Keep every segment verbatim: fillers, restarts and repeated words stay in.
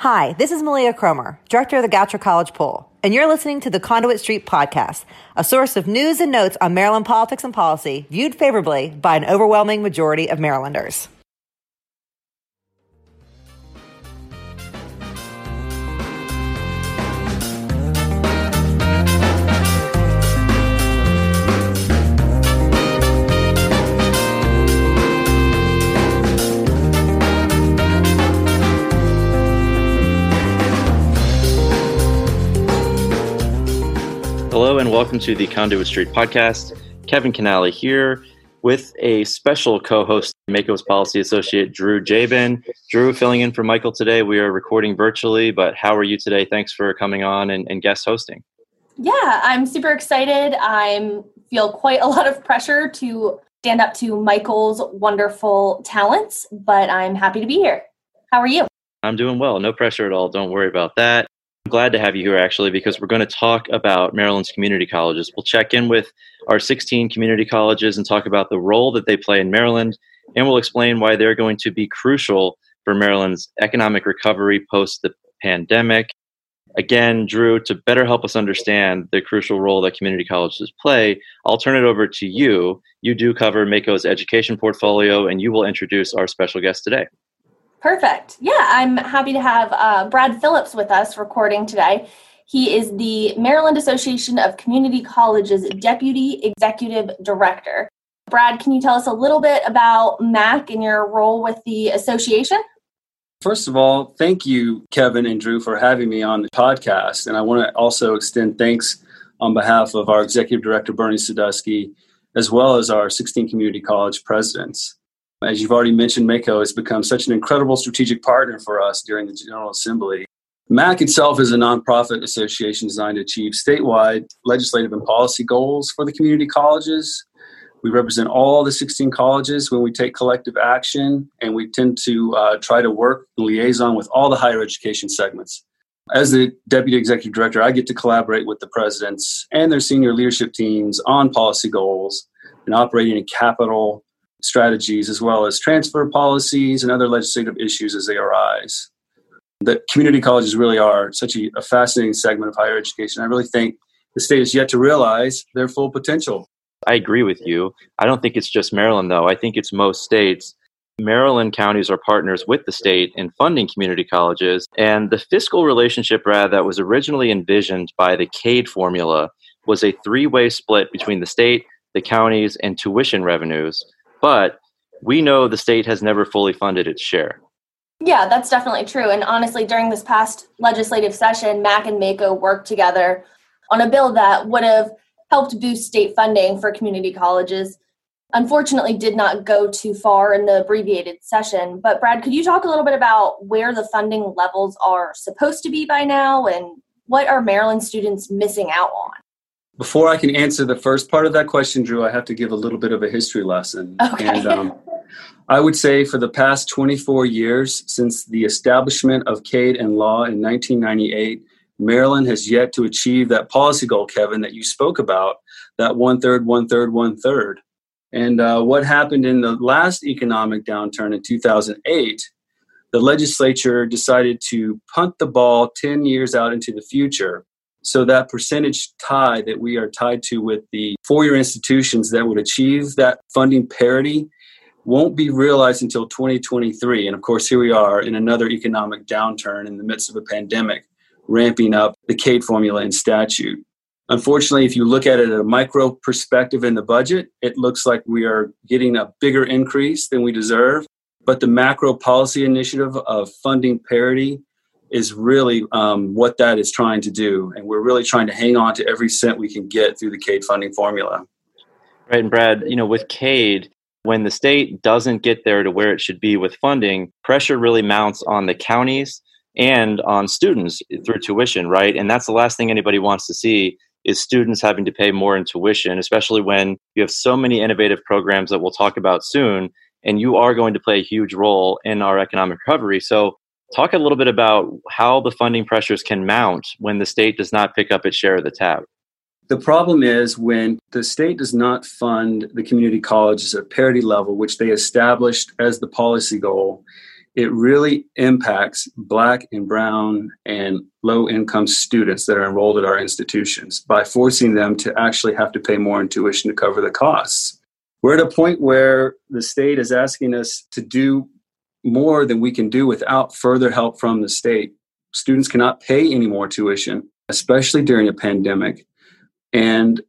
Hi, this is Malia Cromer, Director of the Goucher College Poll, and you're listening to the Conduit Street Podcast, a source of news and notes on Maryland politics and policy viewed favorably by an overwhelming majority of Marylanders. Hello and welcome to the Conduit Street Podcast. Kevin Canale here with a special co-host, Mako's Policy Associate, Drew Jabin. Drew, filling in for Michael today. We are recording virtually, but how are you today? Thanks for coming on and, and guest hosting. Yeah, I'm super excited. I feel quite a lot of pressure to stand up to Michael's wonderful talents, but I'm happy to be here. How are you? I'm doing well. No pressure at all. Don't worry about that. Glad to have you here, actually, because we're going to talk about Maryland's community colleges. We'll check in with our sixteen community colleges and talk about the role that they play in Maryland, and we'll explain why they're going to be crucial for Maryland's economic recovery post the pandemic. Again, Drew, to better help us understand the crucial role that community colleges play, I'll turn it over to you. You do cover Mako's education portfolio, and you will introduce our special guest today. Perfect. Yeah, I'm happy to have uh, Brad Phillips with us recording today. He is the Maryland Association of Community Colleges Deputy Executive Director. Brad, can you tell us a little bit about M A C and your role with the association? First of all, thank you, Kevin and Drew, for having me on the podcast. And I want to also extend thanks on behalf of our Executive Director, Bernie Sadusky, as well as our sixteen community college presidents. As you've already mentioned, Mako has become such an incredible strategic partner for us during the General Assembly. M A C itself is a nonprofit association designed to achieve statewide legislative and policy goals for the community colleges. We represent all the sixteen colleges when we take collective action, and we tend to uh, try to work in liaison with all the higher education segments. As the Deputy Executive Director, I get to collaborate with the presidents and their senior leadership teams on policy goals and operating in capital strategies, as well as transfer policies and other legislative issues as they arise. The community colleges really are such a, a fascinating segment of higher education. I really think the state is yet to realize their full potential. I agree with you. I don't think it's just Maryland, though. I think it's most states. Maryland counties are partners with the state in funding community colleges. And the fiscal relationship, Brad, that was originally envisioned by the Cade formula was a three-way split between the state, the counties, and tuition revenues. But we know the state has never fully funded its share. Yeah, that's definitely true. And honestly, during this past legislative session, M A C and Mako worked together on a bill that would have helped boost state funding for community colleges. Unfortunately, did not go too far in the abbreviated session. But Brad, could you talk a little bit about where the funding levels are supposed to be by now and what are Maryland students missing out on? Before I can answer the first part of that question, Drew, I have to give a little bit of a history lesson. Okay. And um, I would say for the past twenty-four years, since the establishment of Cade and law in nineteen ninety-eight, Maryland has yet to achieve that policy goal, Kevin, that you spoke about, that one-third, one-third, one-third. And uh, what happened in the last economic downturn in two thousand eight, the legislature decided to punt the ball ten years out into the future. So that percentage tie that we are tied to with the four-year institutions that would achieve that funding parity won't be realized until twenty twenty-three. And of course, here we are in another economic downturn in the midst of a pandemic, ramping up the Cade formula and statute. Unfortunately, if you look at it at a micro perspective in the budget, it looks like we are getting a bigger increase than we deserve. But the macro policy initiative of funding parity is really um, what that is trying to do. And we're really trying to hang on to every cent we can get through the Cade funding formula. Right, and Brad, you know, with Cade, when the state doesn't get there to where it should be with funding, pressure really mounts on the counties and on students through tuition, right? And that's the last thing anybody wants to see is students having to pay more in tuition, especially when you have so many innovative programs that we'll talk about soon, and you are going to play a huge role in our economic recovery. So talk a little bit about how the funding pressures can mount when the state does not pick up its share of the tab. The problem is when the state does not fund the community colleges at parity level, which they established as the policy goal, it really impacts Black and Brown and low-income students that are enrolled at our institutions by forcing them to actually have to pay more in tuition to cover the costs. We're at a point where the state is asking us to do more than we can do without further help from the state. Students cannot pay any more tuition, especially during a pandemic. And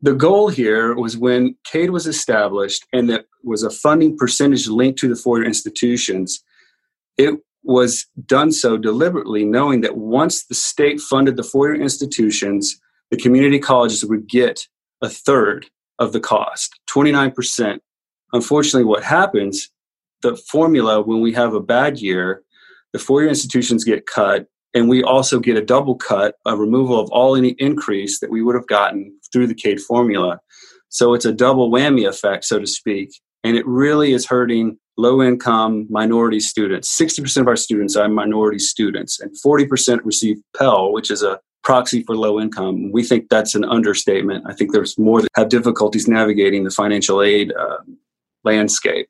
the goal here was when Cade was established and there was a funding percentage linked to the four-year institutions, it was done so deliberately, knowing that once the state funded the four-year institutions, the community colleges would get a third of the cost, twenty-nine percent. Unfortunately, what happens, the formula when we have a bad year, the four-year institutions get cut, and we also get a double cut, a removal of all any increase that we would have gotten through the Cade formula. So it's a double whammy effect, so to speak. And it really is hurting low-income minority students. sixty percent of our students are minority students, and forty percent receive Pell, which is a proxy for low income. We think that's an understatement. I think there's more that have difficulties navigating the financial aid uh, landscape.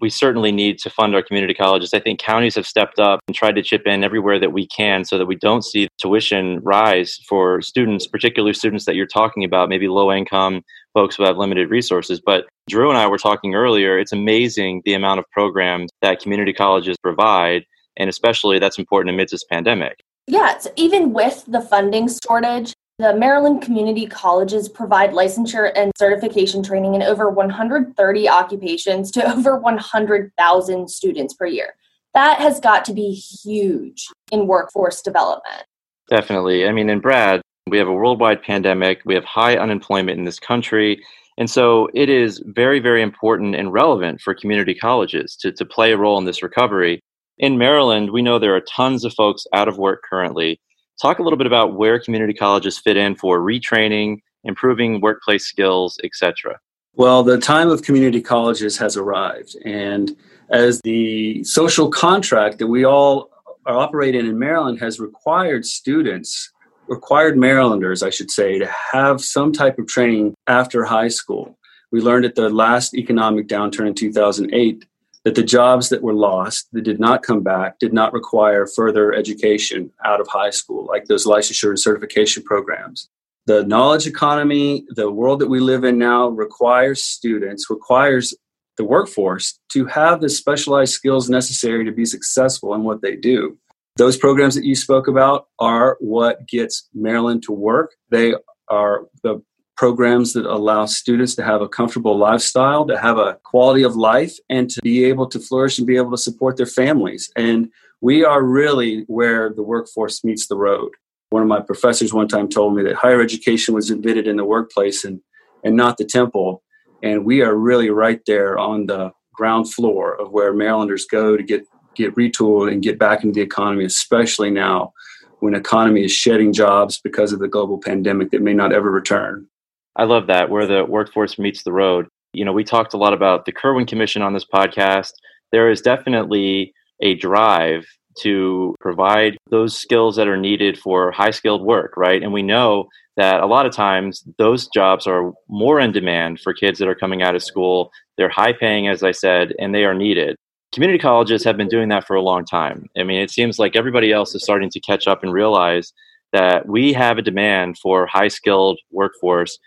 We certainly need to fund our community colleges. I think counties have stepped up and tried to chip in everywhere that we can so that we don't see tuition rise for students, particularly students that you're talking about, maybe low-income folks who have limited resources. But Drew and I were talking earlier, it's amazing the amount of programs that community colleges provide, and especially that's important amidst this pandemic. Yeah, so even with the funding shortage, the Maryland community colleges provide licensure and certification training in over one hundred thirty occupations to over one hundred thousand students per year. That has got to be huge in workforce development. Definitely. I mean, and Brad, we have a worldwide pandemic. We have high unemployment in this country. And so it is very, very important and relevant for community colleges to, to play a role in this recovery. In Maryland, we know there are tons of folks out of work currently. Talk a little bit about where community colleges fit in for retraining, improving workplace skills, et cetera. Well, the time of community colleges has arrived. And as the social contract that we all are operating in Maryland has required students, required Marylanders, I should say, to have some type of training after high school. We learned at the last economic downturn in two thousand eight that the jobs that were lost, that did not come back, did not require further education out of high school, like those licensure and certification programs. The knowledge economy, the world that we live in now, requires students, requires the workforce to have the specialized skills necessary to be successful in what they do. Those programs that you spoke about are what gets Maryland to work. They are the programs that allow students to have a comfortable lifestyle, to have a quality of life, and to be able to flourish and be able to support their families. And we are really where the workforce meets the road. One of my professors one time told me that higher education was invented in the workplace and, and not the temple. And we are really right there on the ground floor of where Marylanders go to get, get retooled and get back into the economy, especially now when economy is shedding jobs because of the global pandemic that may not ever return. I love that, where the workforce meets the road. You know, we talked a lot about the Kerwin Commission on this podcast. There is definitely a drive to provide those skills that are needed for high-skilled work, right? And we know that a lot of times those jobs are more in demand for kids that are coming out of school. They're high-paying, as I said, and they are needed. Community colleges have been doing that for a long time. I mean, it seems like everybody else is starting to catch up and realize that we have a demand for high-skilled workforce.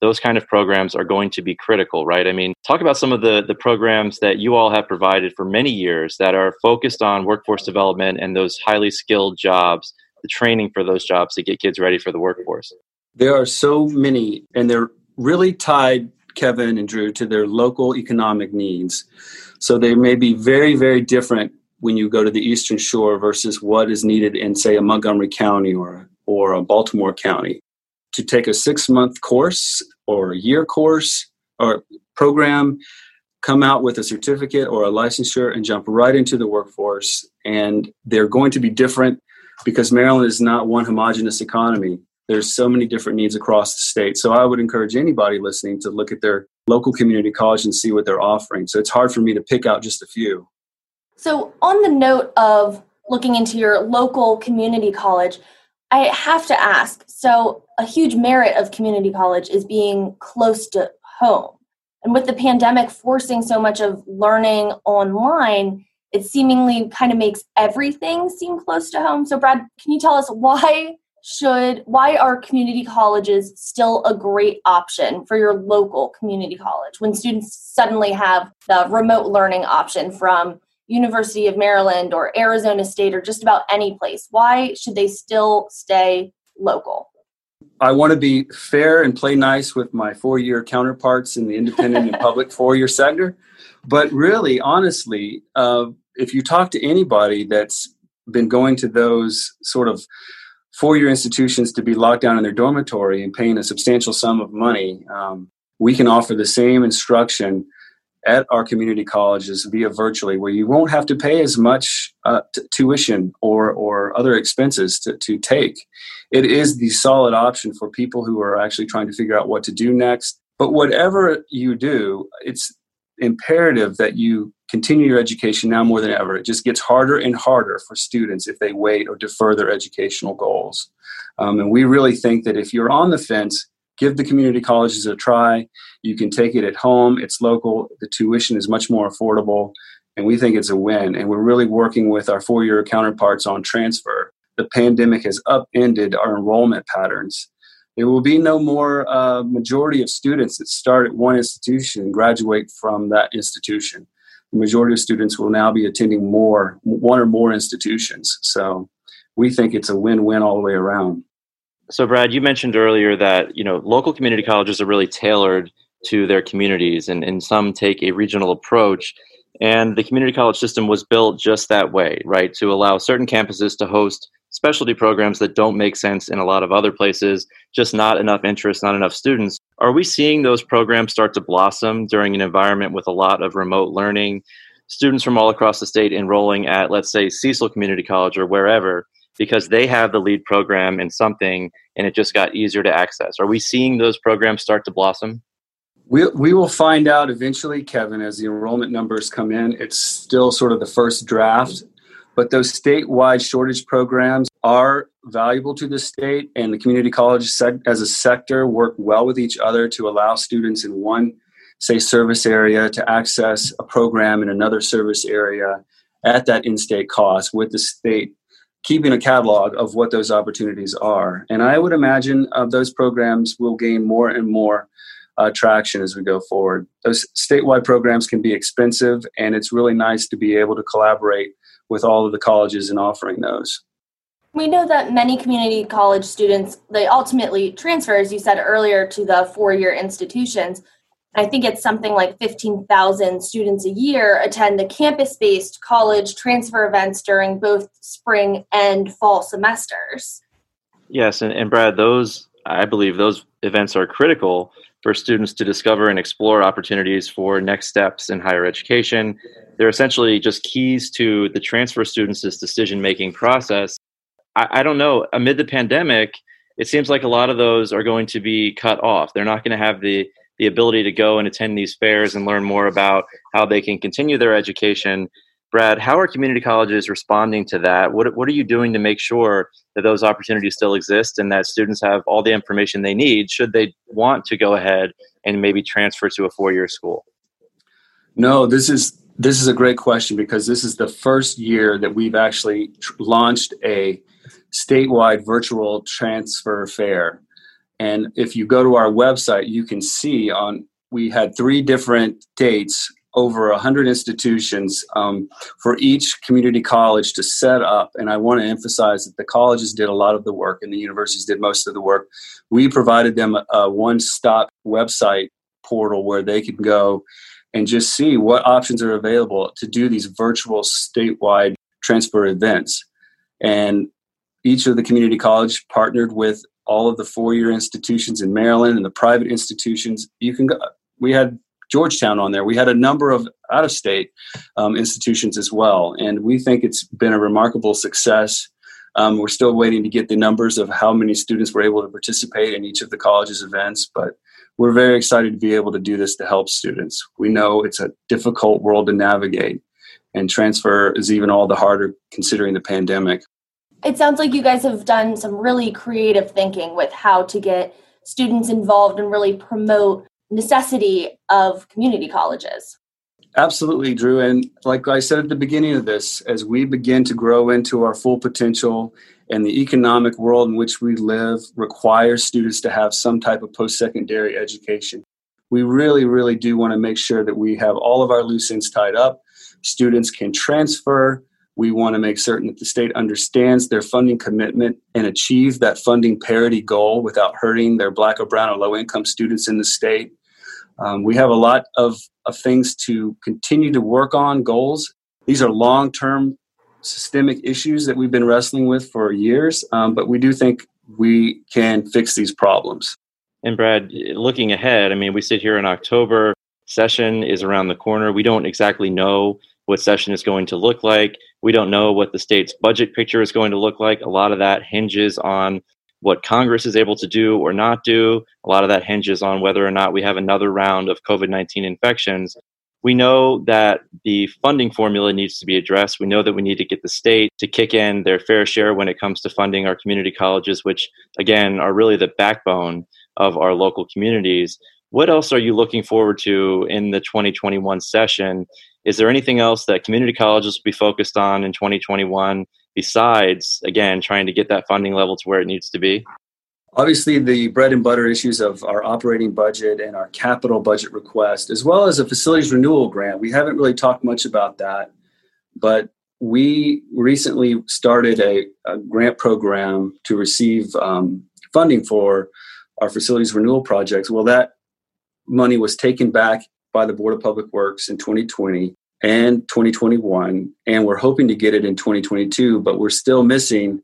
Those kind of programs are going to be critical, right? I mean, talk about some of the, the programs that you all have provided for many years that are focused on workforce development and those highly skilled jobs, the training for those jobs to get kids ready for the workforce. There are so many, and they're really tied, Kevin and Drew, to their local economic needs. So they may be very, very different when you go to the Eastern Shore versus what is needed in, say, a Montgomery County or, or a Baltimore County. To take a six-month course or a year course or program, come out with a certificate or a licensure and jump right into the workforce. And they're going to be different because Maryland is not one homogeneous economy. There's so many different needs across the state. So I would encourage anybody listening to look at their local community college and see what they're offering. So it's hard for me to pick out just a few. So on the note of looking into your local community college, I have to ask, so a huge merit of community college is being close to home. And with the pandemic forcing so much of learning online, it seemingly kind of makes everything seem close to home. So Brad, can you tell us why should, why are community colleges still a great option for your local community college when students suddenly have the remote learning option from University of Maryland or Arizona State or just about any place? Why should they still stay local? I want to be fair and play nice with my four-year counterparts in the independent and public four-year sector. But really, honestly, uh, if you talk to anybody that's been going to those sort of four-year institutions to be locked down in their dormitory and paying a substantial sum of money, um, we can offer the same instruction at our community colleges via virtually, where you won't have to pay as much uh, t- tuition or or other expenses to, to take. It is the solid option for people who are actually trying to figure out what to do next. But whatever you do, it's imperative that you continue your education now more than ever. It just gets harder and harder for students if they wait or defer their educational goals. Um, and we really think that if you're on the fence, give the community colleges a try. You can take it at home. It's local. The tuition is much more affordable, and we think it's a win. And we're really working with our four-year counterparts on transfer. The pandemic has upended our enrollment patterns. There will be no more uh, majority of students that start at one institution and graduate from that institution. The majority of students will now be attending more, one or more institutions. So we think it's a win-win all the way around. So, Brad, you mentioned earlier that, you know, local community colleges are really tailored to their communities, and, and some take a regional approach. And the community college system was built just that way, right, to allow certain campuses to host specialty programs that don't make sense in a lot of other places, just not enough interest, not enough students. Are we seeing those programs start to blossom during an environment with a lot of remote learning, students from all across the state enrolling at, let's say, Cecil Community College or wherever, because they have the lead program in something and it just got easier to access? Are we seeing those programs start to blossom? We we will find out eventually, Kevin, as the enrollment numbers come in. It's still sort of the first draft, but those statewide shortage programs are valuable to the state, and the community college sec- as a sector work well with each other to allow students in one, say, service area to access a program in another service area at that in-state cost, with the state keeping a catalog of what those opportunities are. And I would imagine uh, those programs will gain more and more uh, traction as we go forward. Those statewide programs can be expensive, and it's really nice to be able to collaborate with all of the colleges in offering those. We know that many community college students, they ultimately transfer, as you said earlier, to the four-year institutions. I think it's something like fifteen thousand students a year attend the campus-based college transfer events during both spring and fall semesters. Yes, and, and Brad, those, I believe those events are critical for students to discover and explore opportunities for next steps in higher education. They're essentially just keys to the transfer students' decision-making process. I, I don't know, amid the pandemic, it seems like a lot of those are going to be cut off. They're not going to have the the ability to go and attend these fairs and learn more about how they can continue their education. Brad, how are community colleges responding to that? What what are you doing to make sure that those opportunities still exist and that students have all the information they need should they want to go ahead and maybe transfer to a four-year school? No, this is this is a great question, because this is the first year that we've actually tr- launched a statewide virtual transfer fair. And if you go to our website, you can see on we had three different dates, over one hundred institutions um, for each community college to set up. And I want to emphasize that the colleges did a lot of the work and the universities did most of the work. We provided them a, a one-stop website portal where they could go and just see what options are available to do these virtual statewide transfer events. And each of the community college partnered with all of the four-year institutions in Maryland and the private institutions. You can go. We had Georgetown on there. We had a number of out-of-state um, institutions as well, and we think it's been a remarkable success. Um, we're still waiting to get the numbers of how many students were able to participate in each of the college's events, but we're very excited to be able to do this to help students. We know it's a difficult world to navigate, and transfer is even all the harder considering the pandemic. It sounds like you guys have done some really creative thinking with how to get students involved and really promote necessity of community colleges. Absolutely, Drew. And like I said at the beginning of this, as we begin to grow into our full potential and the economic world in which we live requires students to have some type of post-secondary education. We really, really do want to make sure that we have all of our loose ends tied up. Students can transfer. We want to make certain that the state understands their funding commitment and achieve that funding parity goal without hurting their Black or Brown or low-income students in the state. Um, we have a lot of, of things to continue to work on, goals. These are long-term systemic issues that we've been wrestling with for years, um, but we do think we can fix these problems. And Brad, looking ahead, I mean, we sit here in October. Session is around the corner. We don't exactly know what session is going to look like. We don't know what the state's budget picture is going to look like. A lot of that hinges on what Congress is able to do or not do. A lot of that hinges on whether or not we have another round of COVID nineteen infections. We know that the funding formula needs to be addressed. We know that we need to get the state to kick in their fair share when it comes to funding our community colleges, which, again, are really the backbone of our local communities. What else are you looking forward to in the twenty twenty-one session? Is there anything else that community colleges will be focused on in twenty twenty-one? Besides, again, trying to get that funding level to where it needs to be? Obviously, the bread and butter issues of our operating budget and our capital budget request, as well as a facilities renewal grant. We haven't really talked much about that, but we recently started a, a grant program to receive um, funding for our facilities renewal projects. Well, that money was taken back by the Board of Public Works in twenty twenty. And twenty twenty-one, and we're hoping to get it in twenty twenty-two, but we're still missing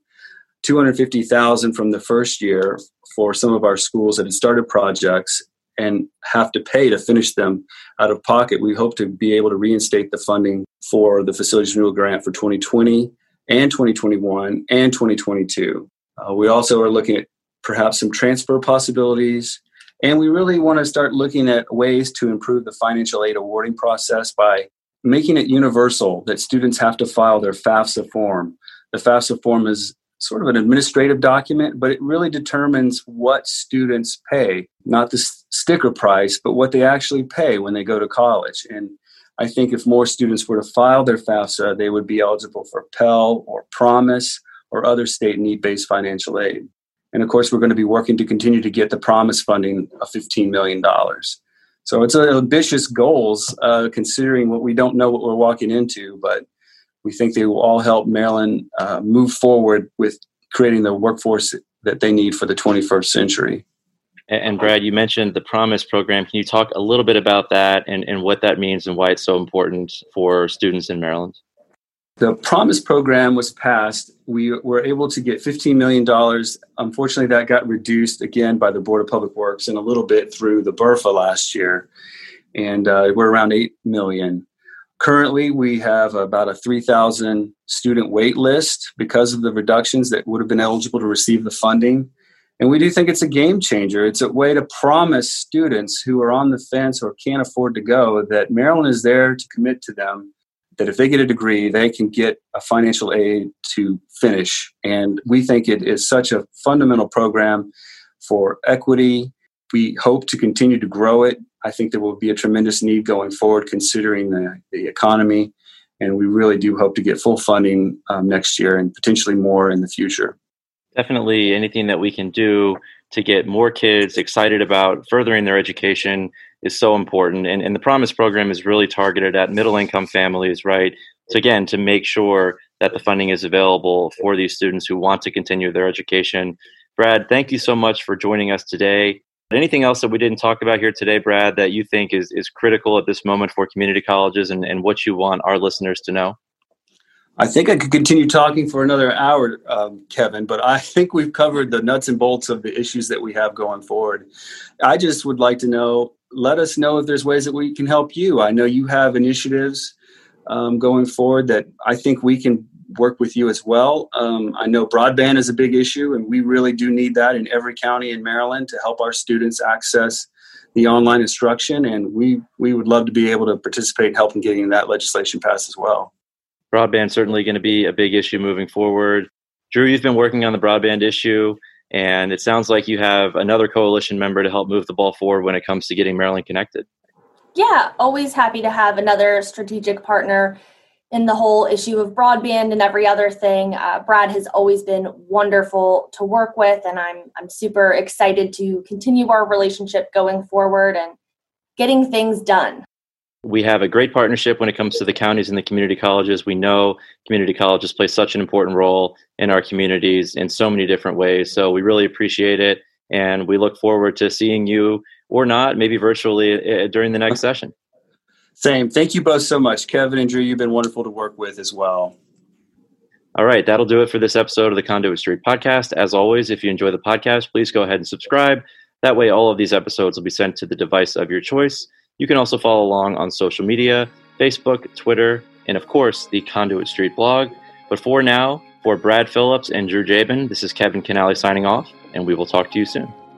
two hundred fifty thousand dollars from the first year for some of our schools that had started projects and have to pay to finish them out of pocket. We hope to be able to reinstate the funding for the facilities renewal grant for twenty twenty and twenty twenty-one and twenty twenty-two. Uh, we also are looking at perhaps some transfer possibilities, and we really want to start looking at ways to improve the financial aid awarding process by making it universal that students have to file their FAFSA form. The FAFSA form is sort of an administrative document, but it really determines what students pay, not the sticker price, but what they actually pay when they go to college. And I think if more students were to file their FAFSA, they would be eligible for Pell or Promise or other state need-based financial aid. And of course, we're going to be working to continue to get the Promise funding of fifteen million dollars. So it's ambitious goals, uh, considering what we don't know what we're walking into, but we think they will all help Maryland uh, move forward with creating the workforce that they need for the twenty-first century. And, and Brad, you mentioned the Promise program. Can you talk a little bit about that and, and what that means and why it's so important for students in Maryland? The Promise program was passed. We were able to get fifteen million dollars. Unfortunately, that got reduced again by the Board of Public Works and a little bit through the Burfa last year. And uh, we're around eight million. Currently, we have about a three thousand student wait list because of the reductions that would have been eligible to receive the funding. And we do think it's a game changer. It's a way to promise students who are on the fence or can't afford to go that Maryland is there to commit to them, that if they get a degree, they can get a financial aid to finish. And we think it is such a fundamental program for equity. We hope to continue to grow it. I think there will be a tremendous need going forward considering the, the economy. And we really do hope to get full funding um, next year and potentially more in the future. Definitely anything that we can do to get more kids excited about furthering their education is so important. And, and the Promise program is really targeted at middle-income families, right? So again, to make sure that the funding is available for these students who want to continue their education. Brad, thank you so much for joining us today. Anything else that we didn't talk about here today, Brad, that you think is, is critical at this moment for community colleges and, and what you want our listeners to know? I think I could continue talking for another hour, um, Kevin, but I think we've covered the nuts and bolts of the issues that we have going forward. I just would like to know, let us know if there's ways that we can help you. I know you have initiatives um, going forward that I think we can work with you as well. Um, I know broadband is a big issue, and we really do need that in every county in Maryland to help our students access the online instruction, and we, we would love to be able to participate and help in getting that legislation passed as well. Broadband certainly going to be a big issue moving forward. Drew, you've been working on the broadband issue, and it sounds like you have another coalition member to help move the ball forward when it comes to getting Maryland connected. Yeah, always happy to have another strategic partner in the whole issue of broadband and every other thing. Uh, Brad has always been wonderful to work with, and I'm I'm super excited to continue our relationship going forward and getting things done. We have a great partnership when it comes to the counties and the community colleges. We know community colleges play such an important role in our communities in so many different ways. So we really appreciate it, and we look forward to seeing you, or not, maybe virtually, uh, during the next session. Same. Thank you both so much. Kevin and Drew, you've been wonderful to work with as well. All right. That'll do it for this episode of the Conduit Street Podcast. As always, if you enjoy the podcast, please go ahead and subscribe. That way, all of these episodes will be sent to the device of your choice. You can also follow along on social media, Facebook, Twitter, and of course, the Conduit Street blog. But for now, for Brad Phillips and Drew Jabin, this is Kevin Canale signing off, and we will talk to you soon.